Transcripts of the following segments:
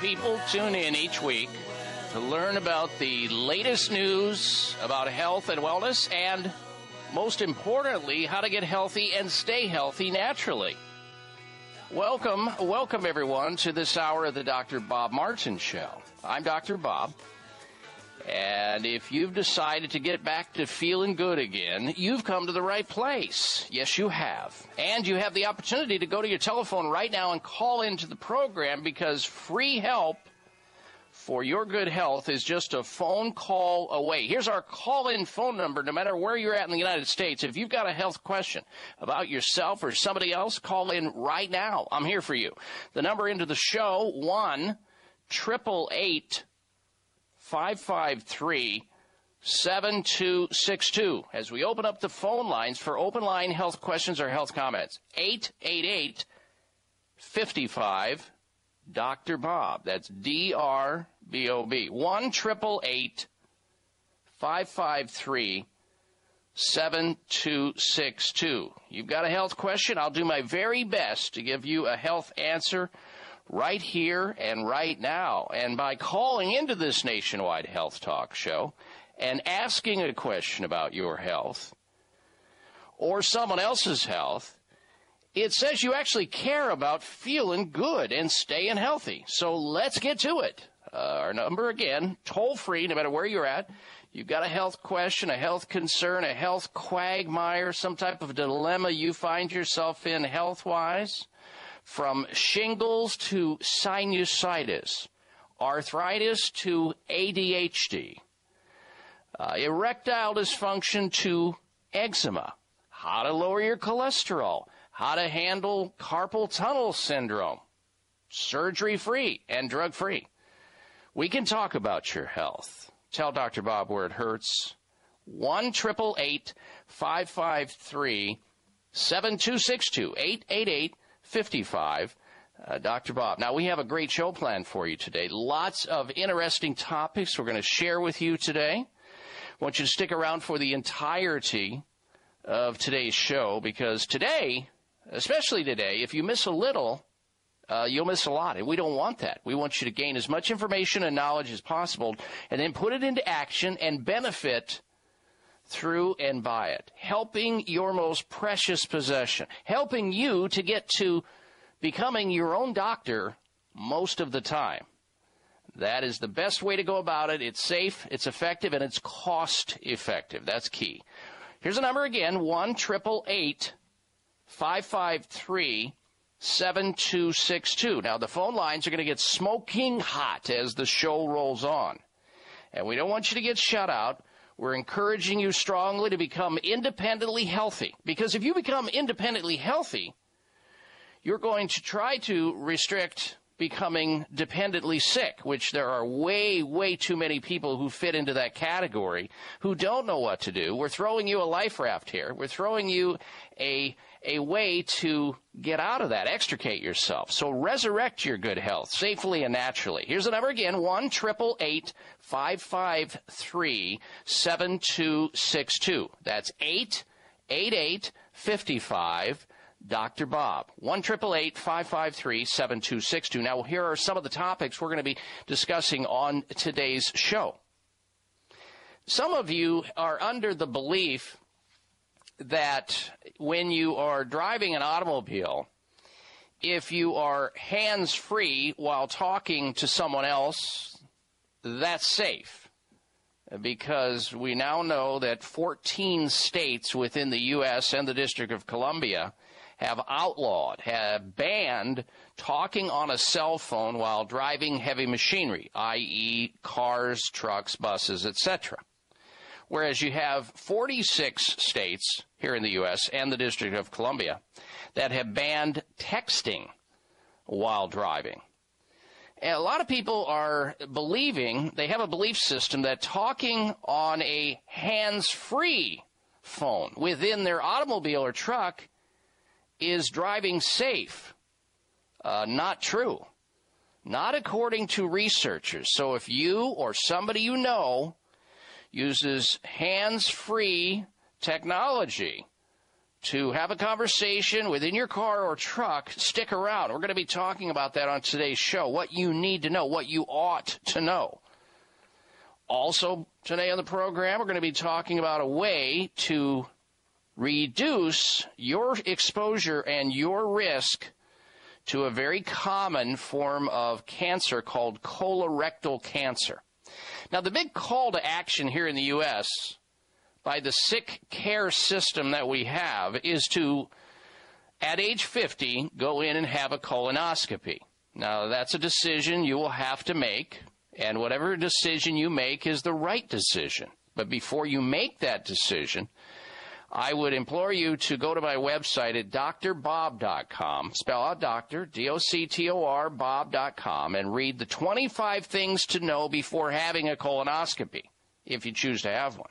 People tune in each week to learn about the latest news about health and wellness, and most importantly, how to get healthy and stay healthy naturally. Welcome everyone to this hour of the Dr. Bob Martin Show. I'm Dr. Bob, and if you've decided to get back to feeling good again, you've come to the right place. Yes, you have. And you have the opportunity to go to your telephone right now and call into the program, because free help for your good health is just a phone call away. Here's our call-in phone number. No matter where you're at in the United States, if you've got a health question about yourself or somebody else, call in right now. I'm here for you. The number into the show, 1-888-553-7262. As we open up the phone lines for open line health questions or health comments, 888-55-DR-BOB. That's D-R-B-O-B. 1-888-553-7262. You've got a health question. I'll do my very best to give you a health answer right here and right now. And by calling into this nationwide health talk show and asking a question about your health or someone else's health, it says you actually care about feeling good and staying healthy. So let's get to it. Our number again, toll free, no matter where you're at. You've got a health question, a health concern, a health quagmire, some type of dilemma you find yourself in health-wise. From shingles to sinusitis, arthritis to ADHD, erectile dysfunction to eczema, how to lower your cholesterol, how to handle carpal tunnel syndrome, surgery-free and drug-free. We can talk about your health. Tell Dr. Bob where it hurts. 1-888-553-7262, 888-55 Dr. Bob. Now, we have a great show planned for you today. Lots of interesting topics we're going to share with you today. I want you to stick around for the entirety of today's show, because today, especially today, if you miss a little, you'll miss a lot, and we don't want that. We want you to gain as much information and knowledge as possible and then put it into action and benefit through and by it, helping your most precious possession, helping you to get to becoming your own doctor most of the time. That is the best way to go about it. It's safe, it's effective, and it's cost effective. That's key. Here's a number again, 1-888-553-7262. Now, the phone lines are going to get smoking hot as the show rolls on, and we don't want you to get shut out. We're encouraging you strongly to become independently healthy, because if you become independently healthy, you're going to try to restrict becoming dependently sick, which there are way, way too many people who fit into that category who don't know what to do. We're throwing you a life raft here. We're throwing you a way to get out of that, extricate yourself. So resurrect your good health safely and naturally. Here's the number again, 1-888-553-7262. That's 888-55-DR-BOB. 1-888-553-7262. Now, here are some of the topics we're going to be discussing on today's show. Some of you are under the belief that when you are driving an automobile, if you are hands-free while talking to someone else, that's safe, because we now know that 14 states within the U.S. and the District of Columbia have outlawed, have banned talking on a cell phone while driving heavy machinery, i.e. cars, trucks, buses, etc. Whereas you have 46 states here in the U.S. and the District of Columbia that have banned texting while driving. And a lot of people are believing, they have a belief system that talking on a hands-free phone within their automobile or truck is driving safe. Not true. Not according to researchers. So if you or somebody you know uses hands-free technology to have a conversation within your car or truck, stick around. We're going to be talking about that on today's show, what you need to know, what you ought to know. Also, today on the program, we're going to be talking about a way to reduce your exposure and your risk to a very common form of cancer called colorectal cancer. Now, the big call to action here in the U.S. by the sick care system that we have is to, at age 50, go in and have a colonoscopy. Now, that's a decision you will have to make, and whatever decision you make is the right decision. But before you make that decision, I would implore you to go to my website at drbob.com, spell out doctor, D-O-C-T-O-R, bob.com, and read the 25 things to know before having a colonoscopy, if you choose to have one.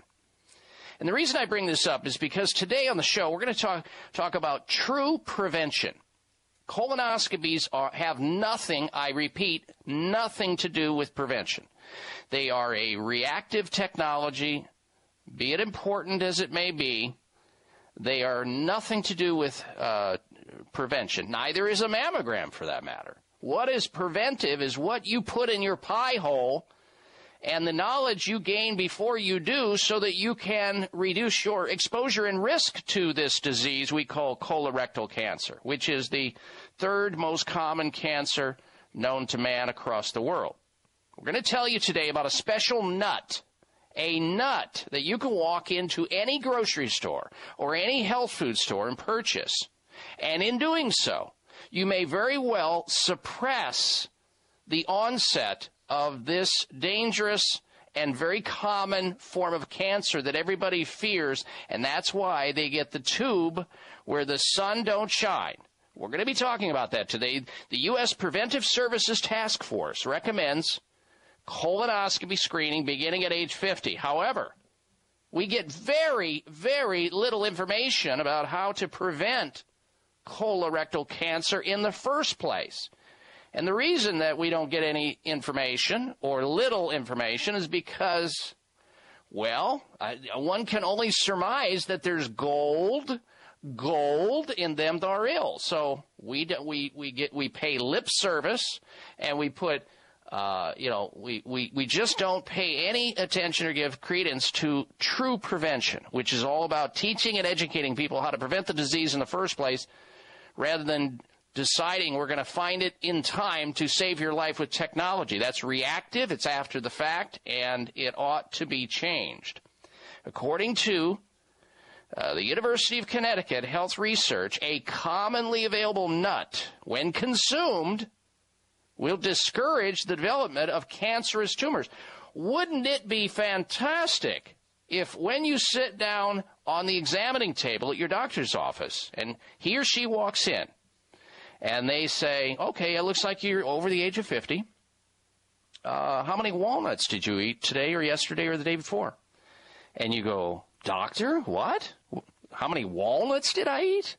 And the reason I bring this up is because today on the show, we're going to talk about true prevention. Colonoscopies have nothing, I repeat, nothing to do with prevention. They are a reactive technology, be it important as it may be. They are nothing to do with prevention. Neither is a mammogram, for that matter. What is preventive is what you put in your pie hole and the knowledge you gain before you do so that you can reduce your exposure and risk to this disease we call colorectal cancer, which is the third most common cancer known to man across the world. We're going to tell you today about a special nut. A nut that you can walk into any grocery store or any health food store and purchase. And in doing so, you may very well suppress the onset of this dangerous and very common form of cancer that everybody fears. And that's why they get the tube where the sun don't shine. We're going to be talking about that today. The U.S. Preventive Services Task Force recommends colonoscopy screening beginning at age 50. However, we get very, very little information about how to prevent colorectal cancer in the first place. And the reason that we don't get any information or little information is because, well, one can only surmise that there's gold in them that are ill. So we pay lip service, and we put we just don't pay any attention or give credence to true prevention, which is all about teaching and educating people how to prevent the disease in the first place, rather than deciding we're going to find it in time to save your life with technology. That's reactive, it's after the fact, and it ought to be changed. According to the University of Connecticut Health Research, a commonly available nut, when consumed, will discourage the development of cancerous tumors. Wouldn't it be fantastic if when you sit down on the examining table at your doctor's office and he or she walks in and they say, okay, it looks like you're over the age of 50. How many walnuts did you eat today or yesterday or the day before? And you go, doctor, what? How many walnuts did I eat?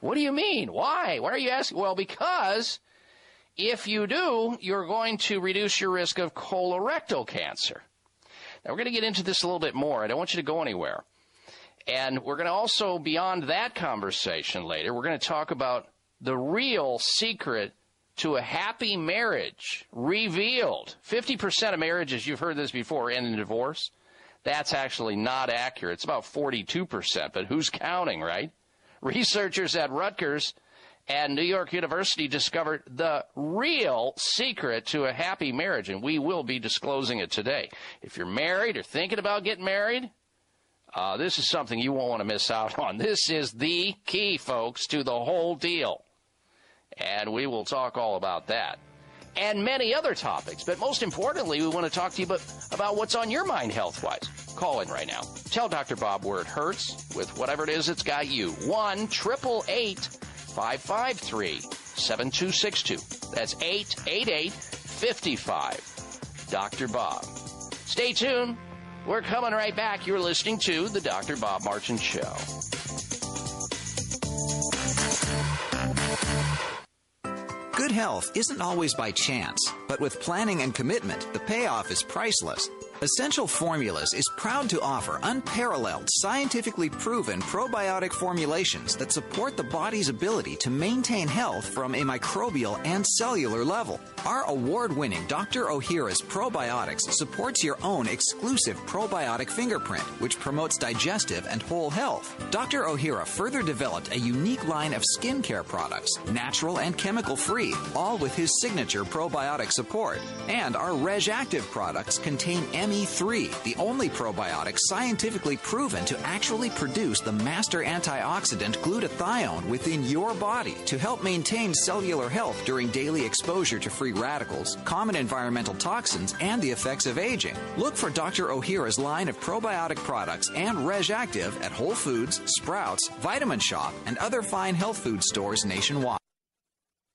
What do you mean? Why? Why are you asking? Well, because if you do, you're going to reduce your risk of colorectal cancer. Now, we're going to get into this a little bit more. I don't want you to go anywhere. And we're going to also, beyond that conversation later, we're going to talk about the real secret to a happy marriage revealed. 50% of marriages, you've heard this before, end in divorce. That's actually not accurate. It's about 42%, but who's counting, right? Researchers at Rutgers and New York University discovered the real secret to a happy marriage, and we will be disclosing it today. If you're married or thinking about getting married, this is something you won't want to miss out on. This is the key, folks, to the whole deal. And we will talk all about that and many other topics. But most importantly, we want to talk to you about what's on your mind health-wise. Call in right now. Tell Dr. Bob where it hurts with whatever it is that's got you. 1-888-553-7262. That's 888-55. Dr. Bob. Stay tuned. We're coming right back. You're listening to The Dr. Bob Martin Show. Good health isn't always by chance, but with planning and commitment, the payoff is priceless. Essential Formulas is proud to offer unparalleled, scientifically proven probiotic formulations that support the body's ability to maintain health from a microbial and cellular level. Our award-winning Dr. O'Hira's probiotics supports your own exclusive probiotic fingerprint, which promotes digestive and whole health. Dr. O'Hira further developed a unique line of skincare products, natural and chemical-free, all with his signature probiotic support. And our RegActive products contain ME3, the only probiotic scientifically proven to actually produce the master antioxidant glutathione within your body to help maintain cellular health during daily exposure to free radicals, common environmental toxins, and the effects of aging. Look for Dr. O'Hira's line of probiotic products and RegActive at Whole Foods, Sprouts, Vitamin Shoppe, and other fine health food stores nationwide.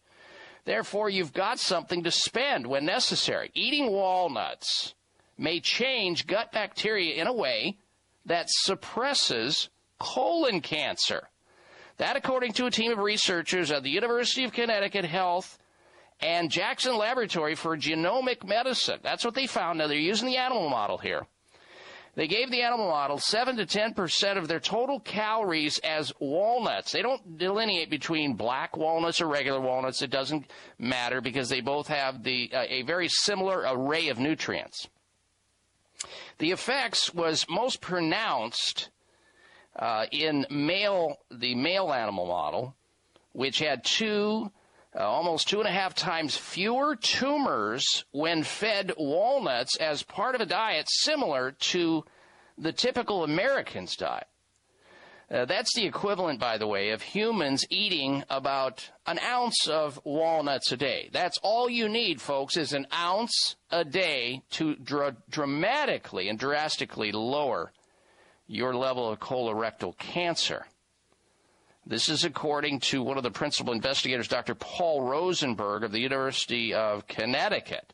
Therefore, you've got something to spend when necessary. Eating walnuts may change gut bacteria in a way that suppresses colon cancer. That, according to a team of researchers at the University of Connecticut Health and Jackson Laboratory for Genomic Medicine. That's what they found. Now, they're using the animal model here. They gave the animal model 7 to 10% of their total calories as walnuts. They don't delineate between black walnuts or regular walnuts. It doesn't matter because they both have a very similar array of nutrients. The effects was most pronounced in the male animal model, which had almost 2.5 times fewer tumors when fed walnuts as part of a diet similar to the typical American's diet. That's the equivalent, by the way, of humans eating about an ounce of walnuts a day. That's all you need, folks, is an ounce a day to dramatically and drastically lower your level of colorectal cancer. This is according to one of the principal investigators, Dr. Paul Rosenberg of the University of Connecticut.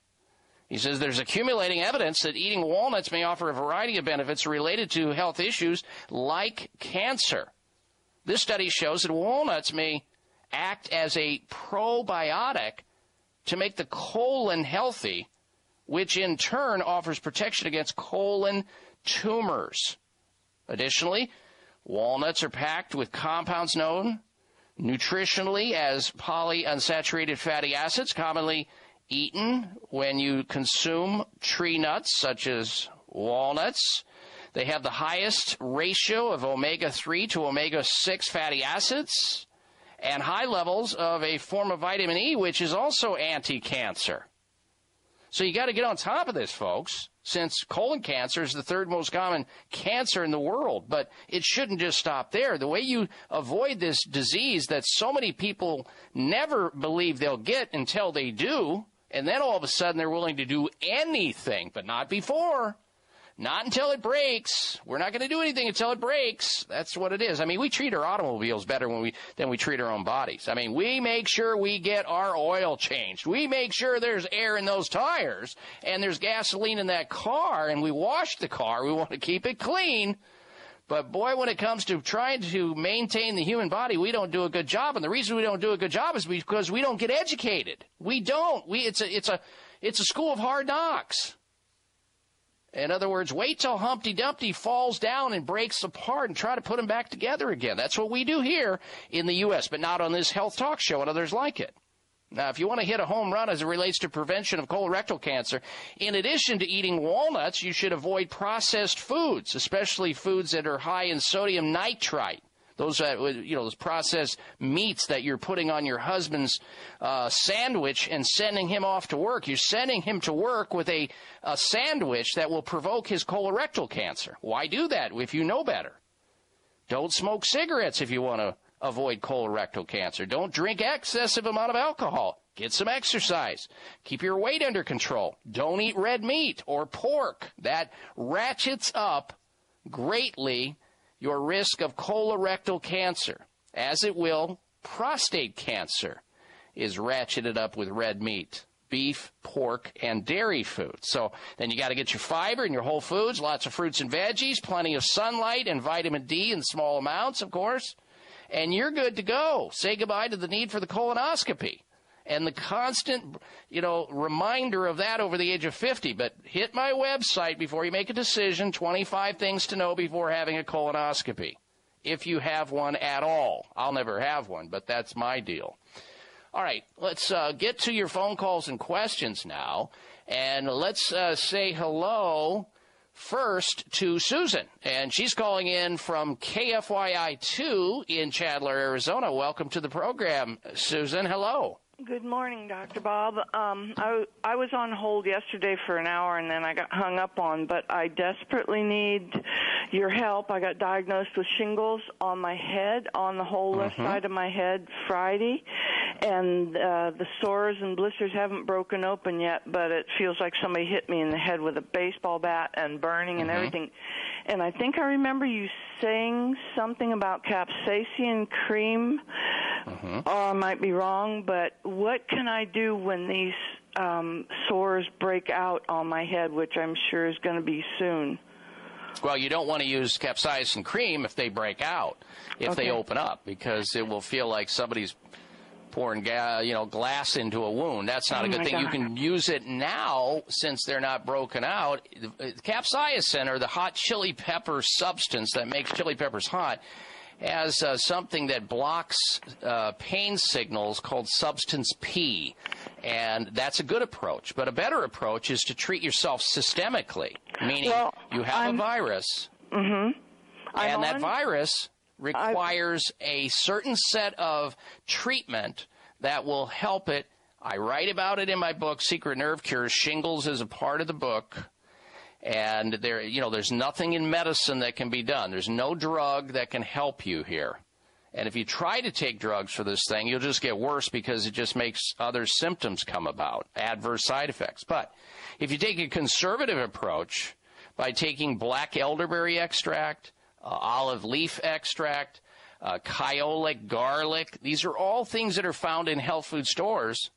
He says there's accumulating evidence that eating walnuts may offer a variety of benefits related to health issues like cancer. This study shows that walnuts may act as a probiotic to make the colon healthy, which in turn offers protection against colon tumors. Additionally, walnuts are packed with compounds known nutritionally as polyunsaturated fatty acids, commonly eaten when you consume tree nuts such as walnuts. They have the highest ratio of omega-3 to omega-6 fatty acids and high levels of a form of vitamin E, which is also anti-cancer. So you got to get on top of this, folks, since colon cancer is the third most common cancer in the world. But it shouldn't just stop there. The way you avoid this disease that so many people never believe they'll get until they do, and then all of a sudden they're willing to do anything, but not before. Not until it breaks. We're not going to do anything until it breaks. That's what it is. I mean, we treat our automobiles better than we treat our own bodies. I mean, we make sure we get our oil changed. We make sure there's air in those tires and there's gasoline in that car, and we wash the car. We want to keep it clean. But, boy, when it comes to trying to maintain the human body, we don't do a good job. And the reason we don't do a good job is because we don't get educated. We don't. It's a school of hard knocks. In other words, wait till Humpty Dumpty falls down and breaks apart and try to put him back together again. That's what we do here in the U.S., but not on this health talk show and others like it. Now, if you want to hit a home run as it relates to prevention of colorectal cancer, in addition to eating walnuts, you should avoid processed foods, especially foods that are high in sodium nitrite. Those processed meats that you're putting on your husband's sandwich and sending him off to work. You're sending him to work with a sandwich that will provoke his colorectal cancer. Why do that if you know better? Don't smoke cigarettes if you want to avoid colorectal cancer. Don't drink excessive amount of alcohol. Get some exercise. Keep your weight under control. Don't eat red meat or pork. That ratchets up greatly your risk of colorectal cancer, as it will prostate cancer, is ratcheted up with red meat. beef, pork, and dairy foods. So then you got to get your fiber and your whole foods, lots of fruits and veggies, plenty of sunlight and vitamin D in small amounts, of course, and you're good to go. Say goodbye to the need for the colonoscopy and the constant, reminder of that over the age of 50. But hit my website before you make a decision, 25 things to know before having a colonoscopy, if you have one at all. I'll never have one, but that's my deal. All right, let's get to your phone calls and questions now, and let's say hello first to Susan, and she's calling in from KFYI2 in Chandler, Arizona. Welcome to the program, Susan. Hello. Good morning, Dr. Bob. I was on hold yesterday for an hour, and then I got hung up on, but I desperately need your help. I got diagnosed with shingles on my head, on the whole left side of my head Friday, and the sores and blisters haven't broken open yet, but it feels like somebody hit me in the head with a baseball bat and burning and everything. And I think I remember you saying something about capsaicin cream. I might be wrong, but what can I do when these sores break out on my head, which I'm sure is going to be soon? Well, you don't want to use capsaicin cream if they break out, if they open up, because it will feel like somebody's pouring glass into a wound. That's not a good thing. God. You can use it now since they're not broken out. Capsaicin, or the hot chili pepper substance that makes chili peppers hot, as something that blocks pain signals called substance P, and that's a good approach. But a better approach is to treat yourself systemically, meaning you have a virus, and that virus requires a certain set of treatment that will help it. I write about it in my book, Secret Nerve Cures. Shingles is a part of the book. And there, there's nothing in medicine that can be done. There's no drug that can help you here. And if you try to take drugs for this thing, you'll just get worse because it just makes other symptoms come about, adverse side effects. But if you take a conservative approach by taking black elderberry extract, olive leaf extract, kyolic garlic, these are all things that are found in health food stores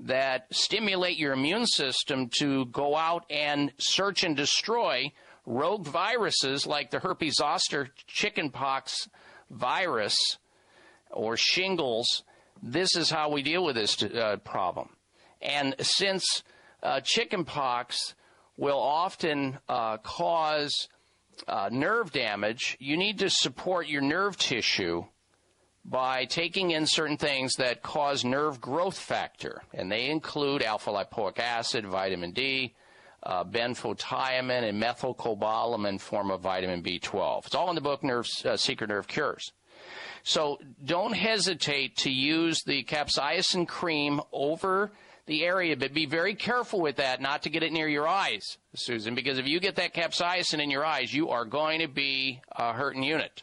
that stimulate your immune system to go out and search and destroy rogue viruses like the herpes zoster chickenpox virus or shingles. This is how we deal with this problem. And since chickenpox will often cause nerve damage, you need to support your nerve tissue by taking in certain things that cause nerve growth factor, and they include alpha-lipoic acid, vitamin D, benfotiamine, and methylcobalamin form of vitamin B12. It's all in the book, Secret Nerve Cures. So don't hesitate to use the capsaicin cream over the area, but be very careful with that, not to get it near your eyes, Susan, because if you get that capsaicin in your eyes, you are going to be a hurting unit.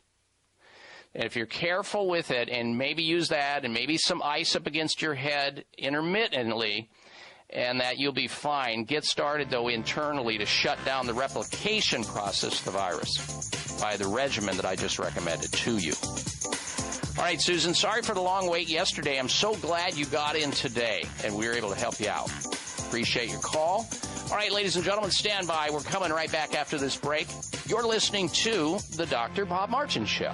And if you're careful with it and maybe use that and maybe some ice up against your head intermittently, and that you'll be fine. Get started, though, internally to shut down the replication process of the virus by the regimen that I just recommended to you. All right, Susan, sorry for the long wait yesterday. I'm so glad you got in today and we were able to help you out. Appreciate your call. All right, ladies and gentlemen, stand by. We're coming right back after this break. You're listening to The Dr. Bob Martin Show.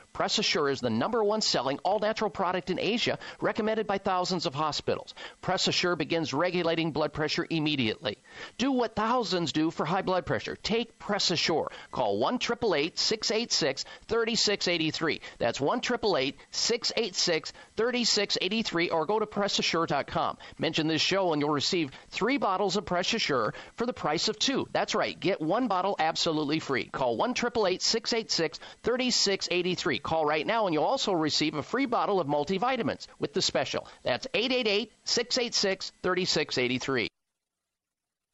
Press Assure is the #1 selling all-natural product in Asia, recommended by thousands of hospitals. Press Assure begins regulating blood pressure immediately. Do what thousands do for high blood pressure. Take Press Assure. Call 1-888-686-3683. That's 1-888-686-3683, or go to PressAssure.com. Mention this show and you'll receive 3 bottles of Press Assure for the price of 2. That's right. Get 1 bottle absolutely free. Call 1-888-686-3683. Call right now and you'll also receive a free bottle of multivitamins with the special. That's 888-686-3683.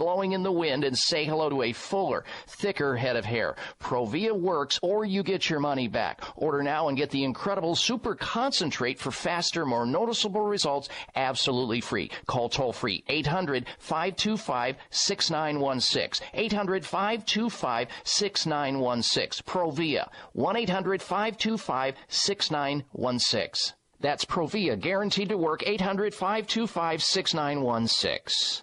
blowing in the wind and say hello to a fuller, thicker head of hair. Provia works, or you get your money back. Order now and get the incredible super concentrate for faster, more noticeable results, absolutely free. Call toll free 800-525-6916. 800-525-6916. Provia 1-800-525-6916. That's Provia, guaranteed to work. 800-525-6916.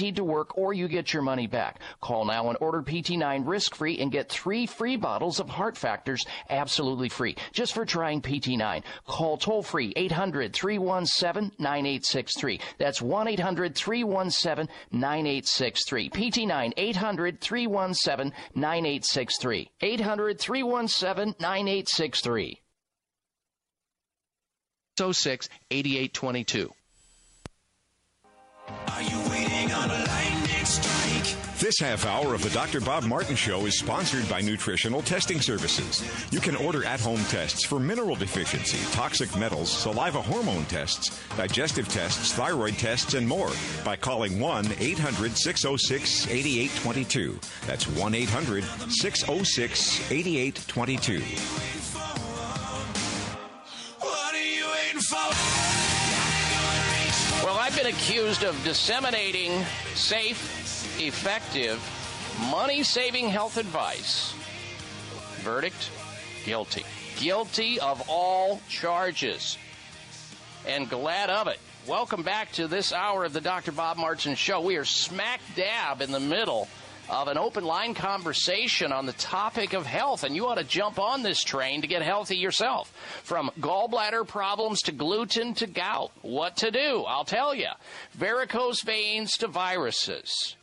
to work, or you get your money back. Call now and order PT9 risk-free and get 3 free bottles of Heart Factors absolutely free just for trying PT9. Call toll-free 800-317-9863. That's 1-800-317-9863. PT9 800-317-9863. 800-317-9863. 606-8822. Are you waiting on a lightning strike? This half hour of the Dr. Bob Martin Show is sponsored by Nutritional Testing Services. You can order at-home tests for mineral deficiency, toxic metals, saliva hormone tests, digestive tests, thyroid tests, and more by calling 1-800-606-8822. That's 1-800-606-8822. What are you waiting for? Well, I've been accused of disseminating safe, effective, money-saving health advice. Verdict? Guilty. Guilty of all charges. And glad of it. Welcome back to this hour of the Dr. Bob Martin Show. We are smack dab in the middle of an open-line conversation on the topic of health, and you ought to jump on this train to get healthy yourself. From gallbladder problems to gluten to gout, what to do, I'll tell you. Varicose veins to viruses,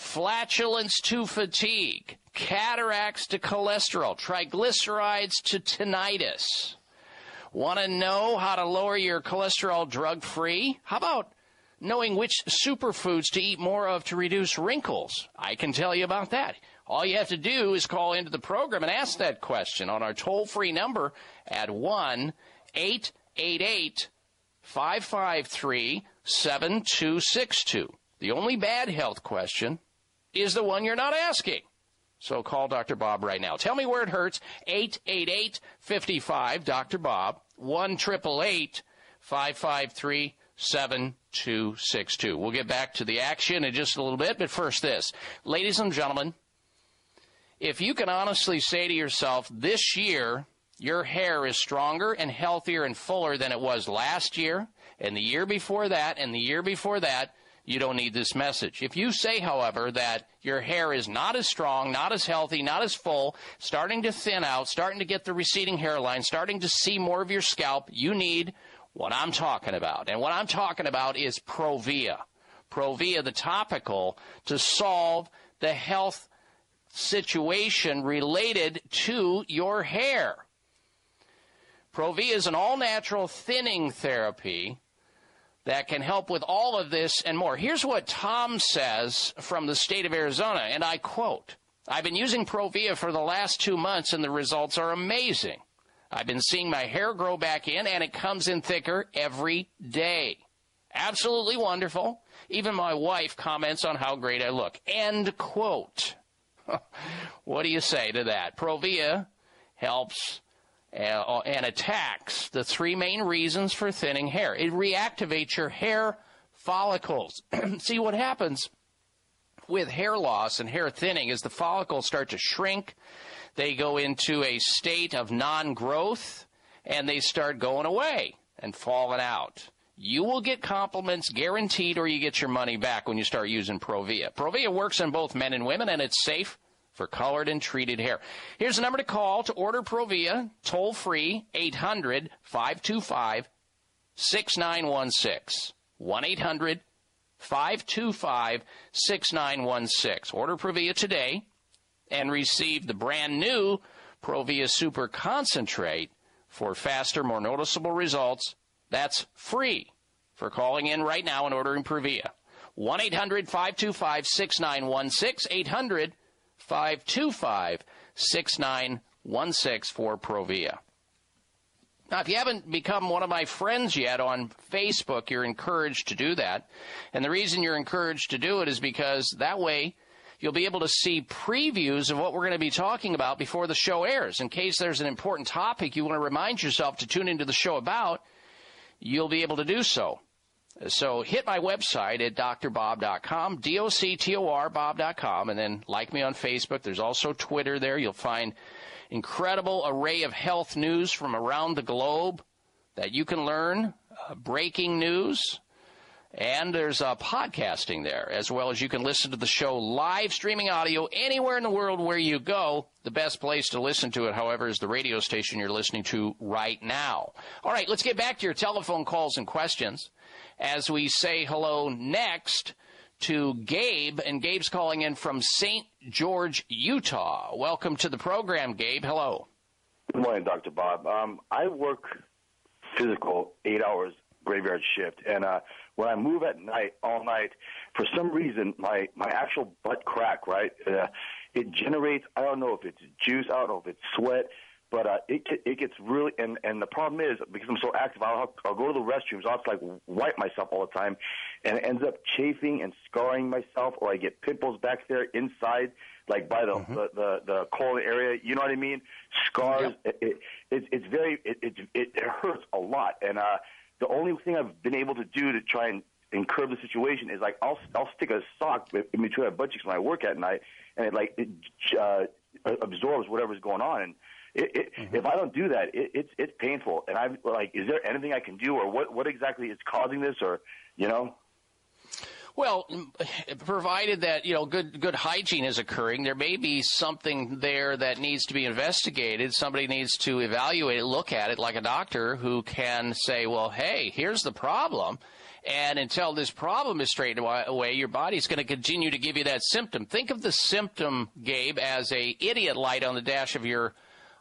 flatulence to fatigue, cataracts to cholesterol, triglycerides to tinnitus. Want to know how to lower your cholesterol drug-free? How about knowing which superfoods to eat more of to reduce wrinkles? I can tell you about that. All you have to do is call into the program and ask that question on our toll-free number at 1-888-553-7262. The only bad health question is the one you're not asking. So call Dr. Bob right now. Tell me where it hurts. 888-55-DR-BOB, 1-888-553-7262. 7262. We'll get back to the action in just a little bit, but first this. Ladies and gentlemen, if you can honestly say to yourself, this year your hair is stronger and healthier and fuller than it was last year and the year before that and the year before that, you don't need this message. If you say, however, that your hair is not as strong, not as healthy, not as full, starting to thin out, starting to get the receding hairline, starting to see more of your scalp, you need what I'm talking about. And what I'm talking about is Provia. Provia, the topical, to solve the health situation related to your hair. Provia is an all-natural thinning therapy that can help with all of this and more. Here's what Tom says from the state of Arizona, and I quote, "I've been using Provia for the last 2 months, and the results are amazing. I've been seeing my hair grow back in, and it comes in thicker every day. Absolutely wonderful. Even my wife comments on how great I look." End quote. What do you say to that? Provia helps and attacks the three main reasons for thinning hair. It reactivates your hair follicles. See, what happens with hair loss and hair thinning is the follicles start to shrink. They go into a state of non-growth, and they start going away and falling out. You will get compliments guaranteed, or you get your money back when you start using Provia. Provia works on both men and women, and it's safe for colored and treated hair. Here's the number to call to order Provia, toll-free, 800-525-6916. 1-800-525-6916. Order Provia today and receive the brand-new Provia Super Concentrate for faster, more noticeable results. That's free for calling in right now and ordering Provia. 1-800-525-6916, 800-525-6916 for Provia. Now, if you haven't become one of my friends yet on Facebook, you're encouraged to do that. And the reason you're encouraged to do it is because that way you'll be able to see previews of what we're going to be talking about before the show airs. In case there's an important topic you want to remind yourself to tune into the show about, you'll be able to do so. So hit my website at drbob.com, D-O-C-T-O-R, bob.com, and then like me on Facebook. There's also Twitter there. You'll find incredible array of health news from around the globe that you can learn, breaking news, and there's podcasting there, as well as you can listen to the show live, streaming audio anywhere in the world where you go. The best place to listen to it, however, is the radio station you're listening to right now. All right, let's get back to your telephone calls and questions as we say hello next to Gabe, and Gabe's calling in from St. George, Utah. Welcome to the program, Gabe. Hello. Good morning, Dr. Bob. I work physical 8 hours graveyard shift, and when I move at night, all night, for some reason, my actual butt crack, right, it generates, I don't know if it's juice, I don't know if it's sweat, but it gets really, and the problem is, because I'm so active, I'll go to the restrooms, I'll have to, like, wipe myself all the time, and it ends up chafing and scarring myself, or I get pimples back there inside, like by the colon area, you know what I mean? Scars, yep. It hurts a lot, and the only thing I've been able to do to try and curb the situation is, like, I'll stick a sock in between my butt cheeks when I work at night, and it absorbs whatever's going on. And if I don't do that, it's painful. And I'm like, is there anything I can do, or what exactly is causing this, or, you know? Well, provided that, you know, good hygiene is occurring, there may be something there that needs to be investigated. Somebody needs to evaluate it, look at it, like a doctor who can say, well, hey, here's the problem. And until this problem is straightened away, your body's going to continue to give you that symptom. Think of the symptom, Gabe, as a idiot light on the dash of your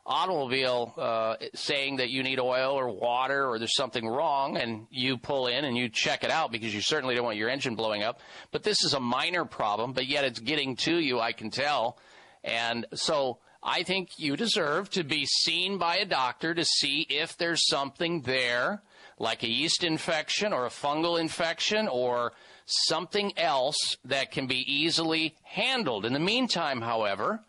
automobile saying that you need oil or water or there's something wrong, and you pull in and you check it out because you certainly don't want your engine blowing up. But this is a minor problem, but yet it's getting to you, I can tell. And so I think you deserve to be seen by a doctor to see if there's something there, like a yeast infection or a fungal infection or something else that can be easily handled. In the meantime, however,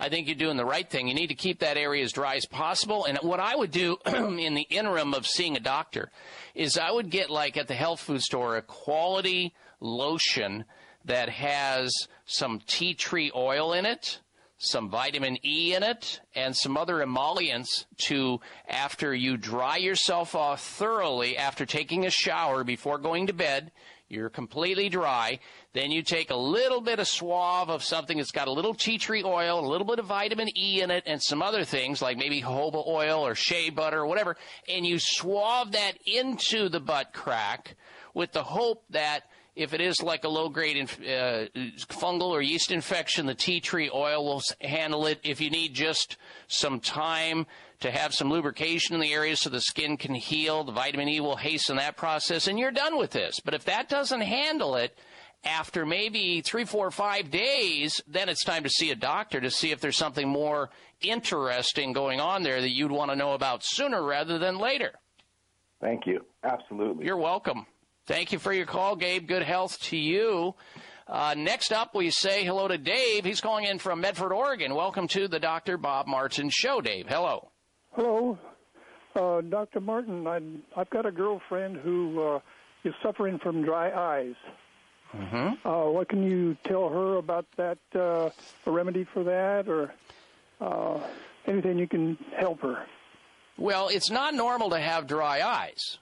I think you're doing the right thing. You need to keep that area as dry as possible. And what I would do in the interim of seeing a doctor is I would get, like at the health food store, a quality lotion that has some tea tree oil in it, some vitamin E in it, and some other emollients to, after you dry yourself off thoroughly, after taking a shower before going to bed, you're completely dry. Then you take a little bit of swab of something that's got a little tea tree oil, a little bit of vitamin E in it, and some other things like maybe jojoba oil or shea butter or whatever, and you swab that into the butt crack with the hope that if it is like a low-grade fungal or yeast infection, the tea tree oil will handle it. If you need just some time to have some lubrication in the area so the skin can heal, the vitamin E will hasten that process, and you're done with this. But if that doesn't handle it, after maybe 3, 4, 5 days, then it's time to see a doctor to see if there's something more interesting going on there that you'd want to know about sooner rather than later. Thank you. Absolutely. You're welcome. Thank you for your call, Gabe. Good health to you. Next up, we say hello to Dave. He's calling in from Medford, Oregon. Welcome to the Dr. Bob Martin Show, Dave. Hello. Hello. Dr. Martin, I've got a girlfriend who is suffering from dry eyes. Mm-hmm. What can you tell her about that, a remedy for that, or anything you can help her? Well, it's not normal to have dry eyes.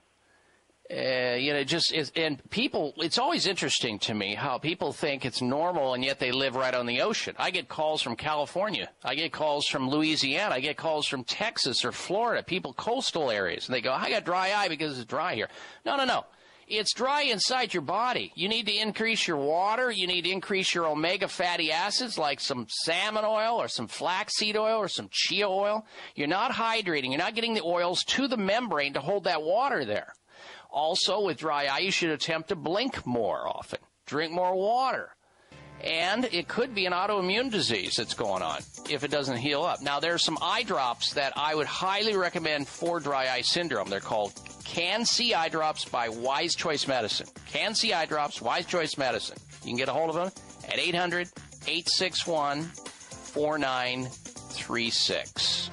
It's always interesting to me how people think it's normal and yet they live right on the ocean. I get calls from California. I get calls from Louisiana. I get calls from Texas or Florida, people coastal areas. And they go, I got dry eye because it's dry here. No. It's dry inside your body. You need to increase your water. You need to increase your omega fatty acids like some salmon oil or some flaxseed oil or some chia oil. You're not hydrating. You're not getting the oils to the membrane to hold that water there. Also, with dry eye, you should attempt to blink more often, drink more water. And it could be an autoimmune disease that's going on if it doesn't heal up. Now, there are some eye drops that I would highly recommend for dry eye syndrome. They're called Can-C eye drops by Wise Choice Medicine. Can-C eye drops, Wise Choice Medicine. You can get a hold of them at 800-861-4936.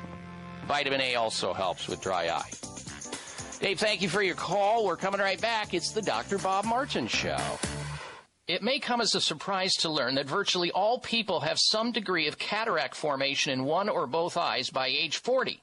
Vitamin A also helps with dry eye. Dave, thank you for your call. We're coming right back. It's the Dr. Bob Martin Show. It may come as a surprise to learn that virtually all people have some degree of cataract formation in one or both eyes by age 40.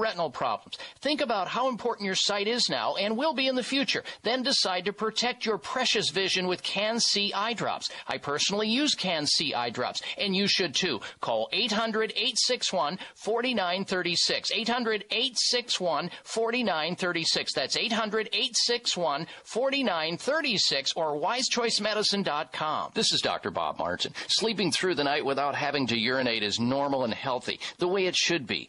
retinal problems. Think about how important your sight is now and will be in the future. Then decide to protect your precious vision with Can-C eye drops. I personally use Can-C eye drops, and you should too. Call 800-861-4936. 800-861-4936. That's 800-861-4936 or wisechoicemedicine.com. This is Dr. Bob Martin. Sleeping through the night without having to urinate is normal and healthy, the way it should be.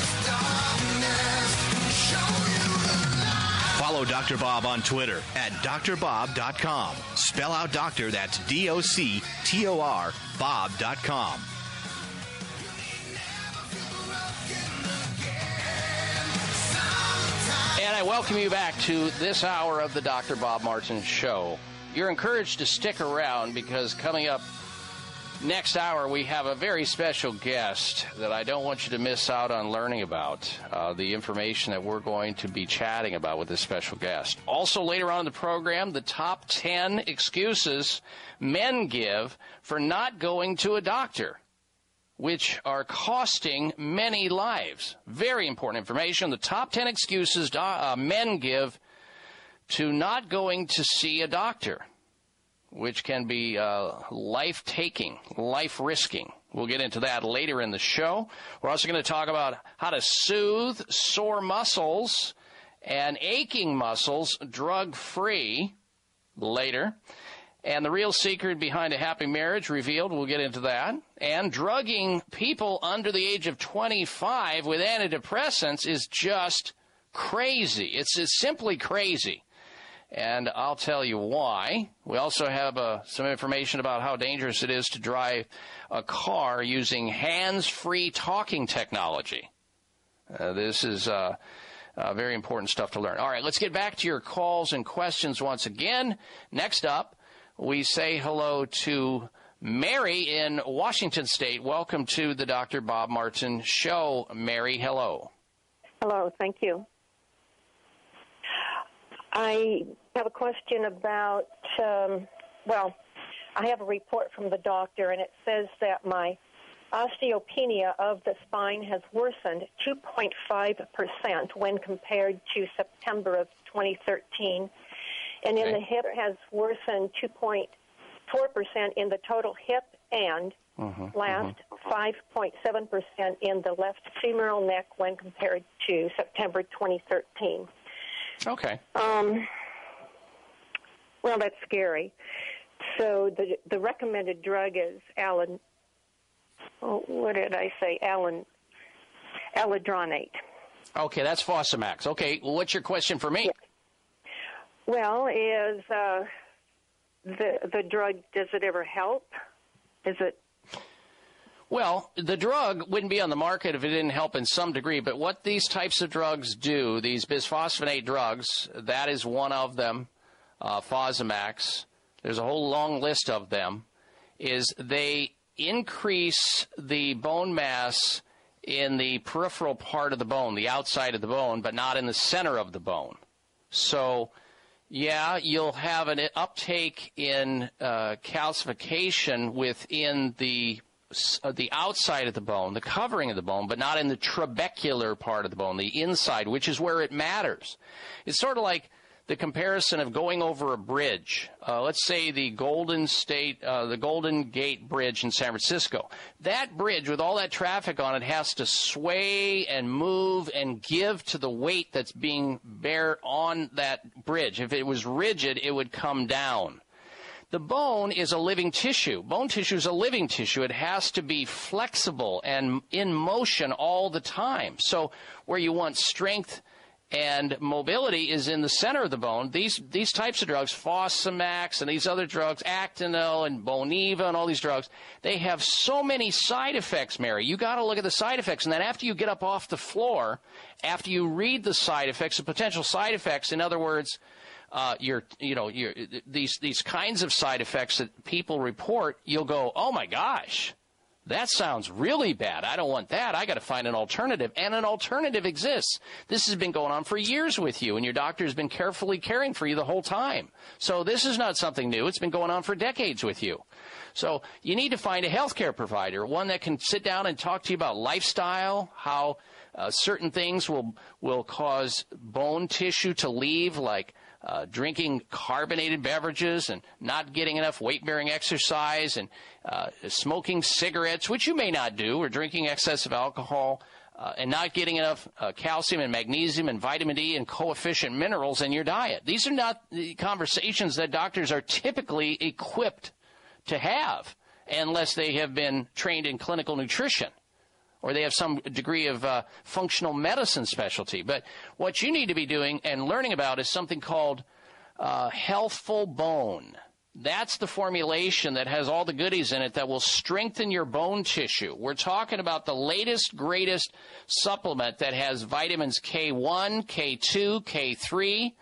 Follow Dr. Bob on Twitter at drbob.com. Spell out doctor, that's D-O-C-T-O-R, bob.com. And I welcome you back to this hour of the Dr. Bob Martin Show. You're encouraged to stick around because coming up Next hour, we have a very special guest that I don't want you to miss out on learning about, the information that we're going to be chatting about with this special guest. Also, later on in the program, the top 10 excuses men give for not going to a doctor, which are costing many lives. Very important information. The top 10 excuses men give to not going to see a doctor, which can be life-taking, life-risking. We'll get into that later in the show. We're also going to talk about how to soothe sore muscles and aching muscles drug-free later. And the real secret behind a happy marriage revealed. We'll get into that. And drugging people under the age of 25 with antidepressants is just crazy. It's simply crazy. And I'll tell you why. We also have some information about how dangerous it is to drive a car using hands-free talking technology. This is very important stuff to learn. All right, let's get back to your calls and questions once again. Next up, we say hello to Mary in Washington State. Welcome to the Dr. Bob Martin Show. Mary, hello. Hello, thank you. I have a question about, I have a report from the doctor, and it says that my osteopenia of the spine has worsened 2.5% when compared to September of 2013, and in the hip has worsened 2.4% in the total hip and last 5.7% in the left femoral neck when compared to September 2013. Okay. Well, that's scary. So the recommended drug is alendronate. Okay, that's Fosamax. Okay, well, what's your question for me? Yes. Well, is the drug, does it ever help? Is it? Well, the drug wouldn't be on the market if it didn't help in some degree, but what these types of drugs do, these bisphosphonate drugs, that is one of them, Fosamax, there's a whole long list of them, is they increase the bone mass in the peripheral part of the bone, the outside of the bone, but not in the center of the bone. So, yeah, you'll have an uptake in calcification within the outside of the bone, the covering of the bone, but not in the trabecular part of the bone, the inside, which is where it matters. It's sort of like the comparison of going over a bridge. Let's say the Golden Gate Bridge in San Francisco. That bridge, with all that traffic on it, has to sway and move and give to the weight that's being bear on that bridge. If it was rigid, it would come down. The bone is a living tissue. Bone tissue is a living tissue. It has to be flexible and in motion all the time. So where you want strength and mobility is in the center of the bone. These types of drugs, Fosamax and these other drugs, Actinel and Boniva and all these drugs, they have so many side effects, Mary. You got to look at the side effects. And then after you get up off the floor, after you read the side effects, the potential side effects, in other words, these kinds of side effects that people report, you'll go, oh my gosh, that sounds really bad. I don't want that. I got to find an alternative. And an alternative exists. This has been going on for years with you, and your doctor has been carefully caring for you the whole time. So this is not something new. It's been going on for decades with you. So you need to find a healthcare provider, one that can sit down and talk to you about lifestyle, how certain things will cause bone tissue to leave, like drinking carbonated beverages and not getting enough weight-bearing exercise and smoking cigarettes, which you may not do, or drinking excessive alcohol and not getting enough calcium and magnesium and vitamin D and coefficient minerals in your diet. These are not the conversations that doctors are typically equipped to have unless they have been trained in clinical nutrition, or they have some degree of functional medicine specialty. But what you need to be doing and learning about is something called Healthful Bone. That's the formulation that has all the goodies in it that will strengthen your bone tissue. We're talking about the latest, greatest supplement that has vitamins K1, K2, K3,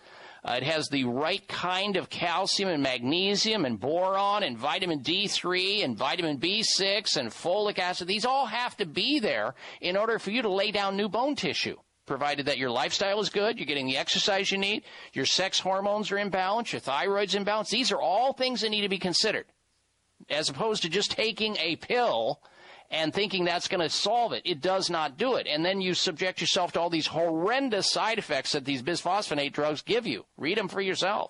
It has the right kind of calcium and magnesium and boron and vitamin D3 and vitamin B6 and folic acid. These all have to be there in order for you to lay down new bone tissue, provided that your lifestyle is good, you're getting the exercise you need, your sex hormones are imbalanced, your thyroid's imbalanced. These are all things that need to be considered, as opposed to just taking a pill and thinking that's going to solve it. It does not do it. And then you subject yourself to all these horrendous side effects that these bisphosphonate drugs give you. Read them for yourself.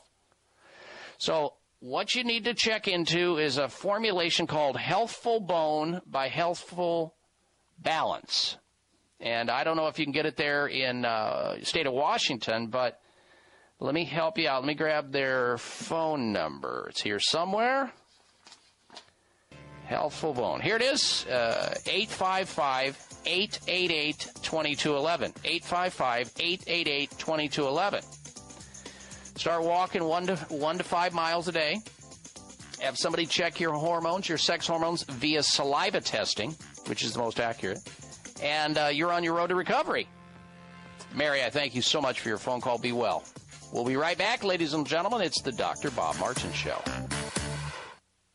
So what you need to check into is a formulation called Healthful Bone by Healthful Balance. And I don't know if you can get it there in the state of Washington, but let me help you out. Let me grab their phone number. It's here somewhere. Healthful Bone. Here it is, 855-888-2211. 855-888-2211. Start walking 1 to 5 miles a day. Have somebody check your hormones, your sex hormones, via saliva testing, which is the most accurate. And you're on your road to recovery. Mary, I thank you so much for your phone call. Be well. We'll be right back, ladies and gentlemen. It's the Dr. Bob Martin Show.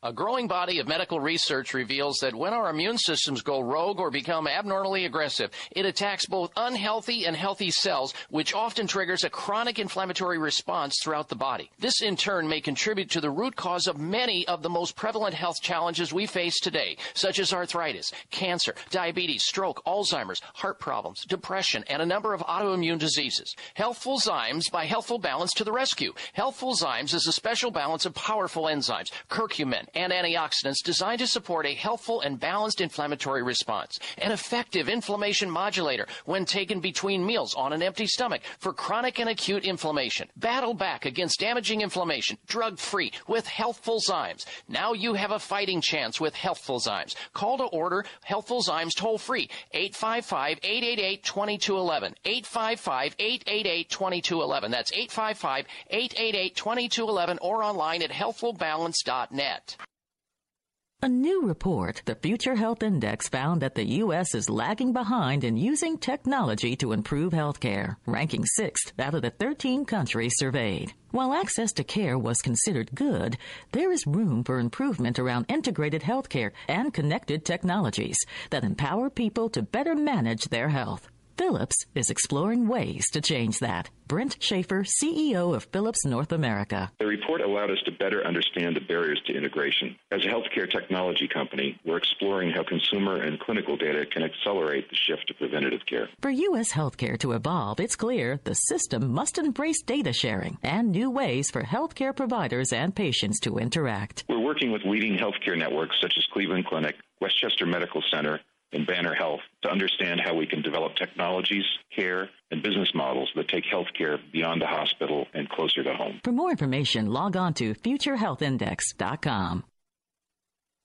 A growing body of medical research reveals that when our immune systems go rogue or become abnormally aggressive, it attacks both unhealthy and healthy cells, which often triggers a chronic inflammatory response throughout the body. This, in turn, may contribute to the root cause of many of the most prevalent health challenges we face today, such as arthritis, cancer, diabetes, stroke, Alzheimer's, heart problems, depression, and a number of autoimmune diseases. Healthful Zymes by Healthful Balance to the rescue. Healthful Zymes is a special balance of powerful enzymes, curcumin, and antioxidants designed to support a healthful and balanced inflammatory response. An effective inflammation modulator when taken between meals on an empty stomach for chronic and acute inflammation. Battle back against damaging inflammation, drug-free, with Healthful Zymes. Now you have a fighting chance with Healthful Zymes. Call to order Healthful Zymes toll-free, 855-888-2211. 855-888-2211. That's 855-888-2211 or online at healthfulbalance.net. A new report, the Future Health Index, found that the U.S. is lagging behind in using technology to improve healthcare, ranking 6th out of the 13 countries surveyed. While access to care was considered good, there is room for improvement around integrated healthcare and connected technologies that empower people to better manage their health. Philips is exploring ways to change that. Brent Schaefer, CEO of Philips North America. The report allowed us to better understand the barriers to integration. As a healthcare technology company, we're exploring how consumer and clinical data can accelerate the shift to preventative care. For U.S. healthcare to evolve, it's clear the system must embrace data sharing and new ways for healthcare providers and patients to interact. We're working with leading healthcare networks such as Cleveland Clinic, Westchester Medical Center, and Banner Health to understand how we can develop technologies, care, and business models that take healthcare beyond the hospital and closer to home. For more information, log on to futurehealthindex.com.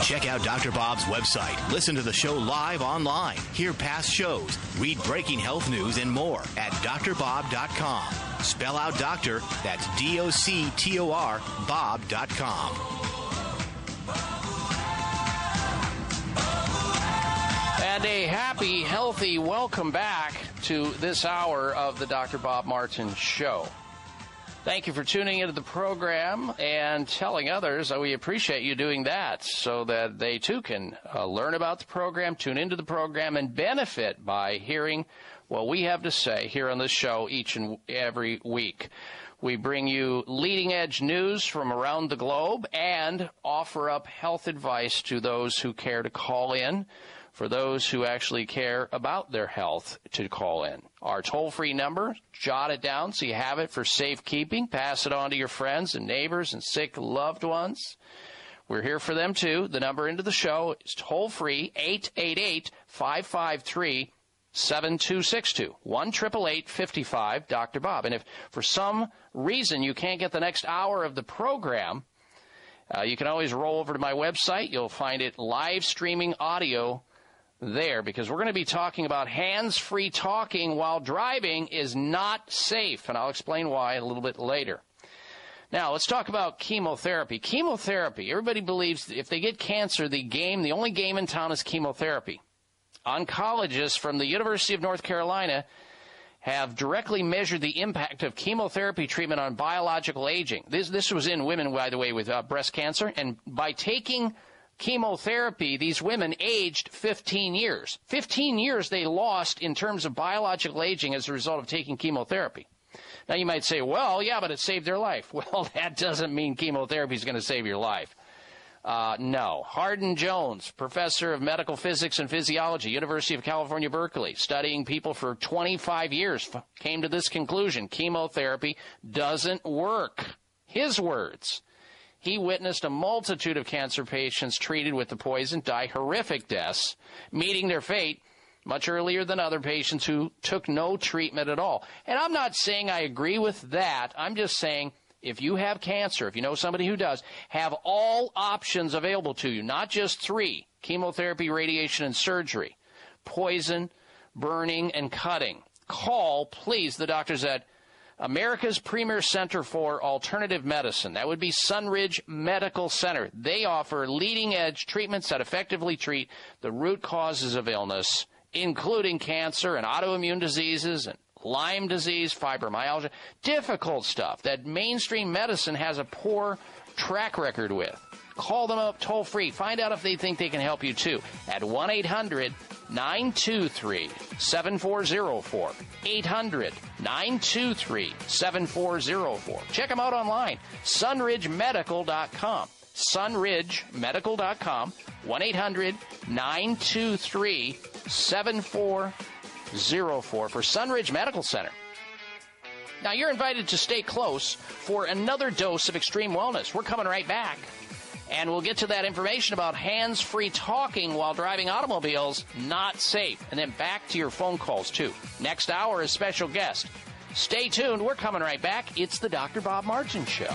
Check out Dr. Bob's website. Listen to the show live online. Hear past shows. Read breaking health news and more at drbob.com. Spell out doctor. That's D-O-C-T-O-R, bob.com. And a happy, healthy welcome back to this hour of the Dr. Bob Martin Show. Thank you for tuning into the program and telling others. We appreciate you doing that so that they too can learn about the program, tune into the program, and benefit by hearing what we have to say here on this show each and every week. We bring you leading-edge news from around the globe and offer up health advice to those who care to call in, for those who actually care about their health to call in. Our toll-free number, jot it down so you have it for safekeeping. Pass it on to your friends and neighbors and sick loved ones. We're here for them, too. The number into the show is toll-free, 888-553-7262, 1-888-55 Dr. Bob. And if for some reason you can't get the next hour of the program, you can always roll over to my website. You'll find it live streaming audio there, because we're going to be talking about hands-free talking while driving is not safe, and I'll explain why a little bit later. Now, let's talk about chemotherapy. Chemotherapy, everybody believes if they get cancer, the only game in town is chemotherapy. Oncologists from the University of North Carolina have directly measured the impact of chemotherapy treatment on biological aging. This was in women, by the way, with breast cancer. And by taking chemotherapy, these women aged 15 years. 15 years they lost in terms of biological aging as a result of taking chemotherapy. Now, you might say, well, yeah, but it saved their life. Well, that doesn't mean chemotherapy is going to save your life. No. Hardin Jones, professor of medical physics and physiology, University of California, Berkeley, studying people for 25 years, came to this conclusion. Chemotherapy doesn't work. His words. He witnessed a multitude of cancer patients treated with the poison die horrific deaths, meeting their fate much earlier than other patients who took no treatment at all. And I'm not saying I agree with that. I'm just saying, if you have cancer, if you know somebody who does, have all options available to you, not just three: chemotherapy, radiation, and surgery, poison, burning, and cutting. Call, please, the doctors at America's Premier Center for Alternative Medicine. That would be Sunridge Medical Center. They offer leading-edge treatments that effectively treat the root causes of illness, including cancer and autoimmune diseases and Lyme disease, fibromyalgia, difficult stuff that mainstream medicine has a poor track record with. Call them up toll-free. Find out if they think they can help you, too, at 1-800-923-7404, 800-923-7404. Check them out online, sunridgemedical.com, sunridgemedical.com, 1-800-923-7404. For Sunridge Medical Center. Now, you're invited to stay close for another dose of extreme wellness. We're coming right back, and we'll get to that information about hands-free talking while driving automobiles, not safe. And then back to your phone calls, too. Next hour is special guest. Stay tuned. We're coming right back. It's the Dr. Bob Martin Show.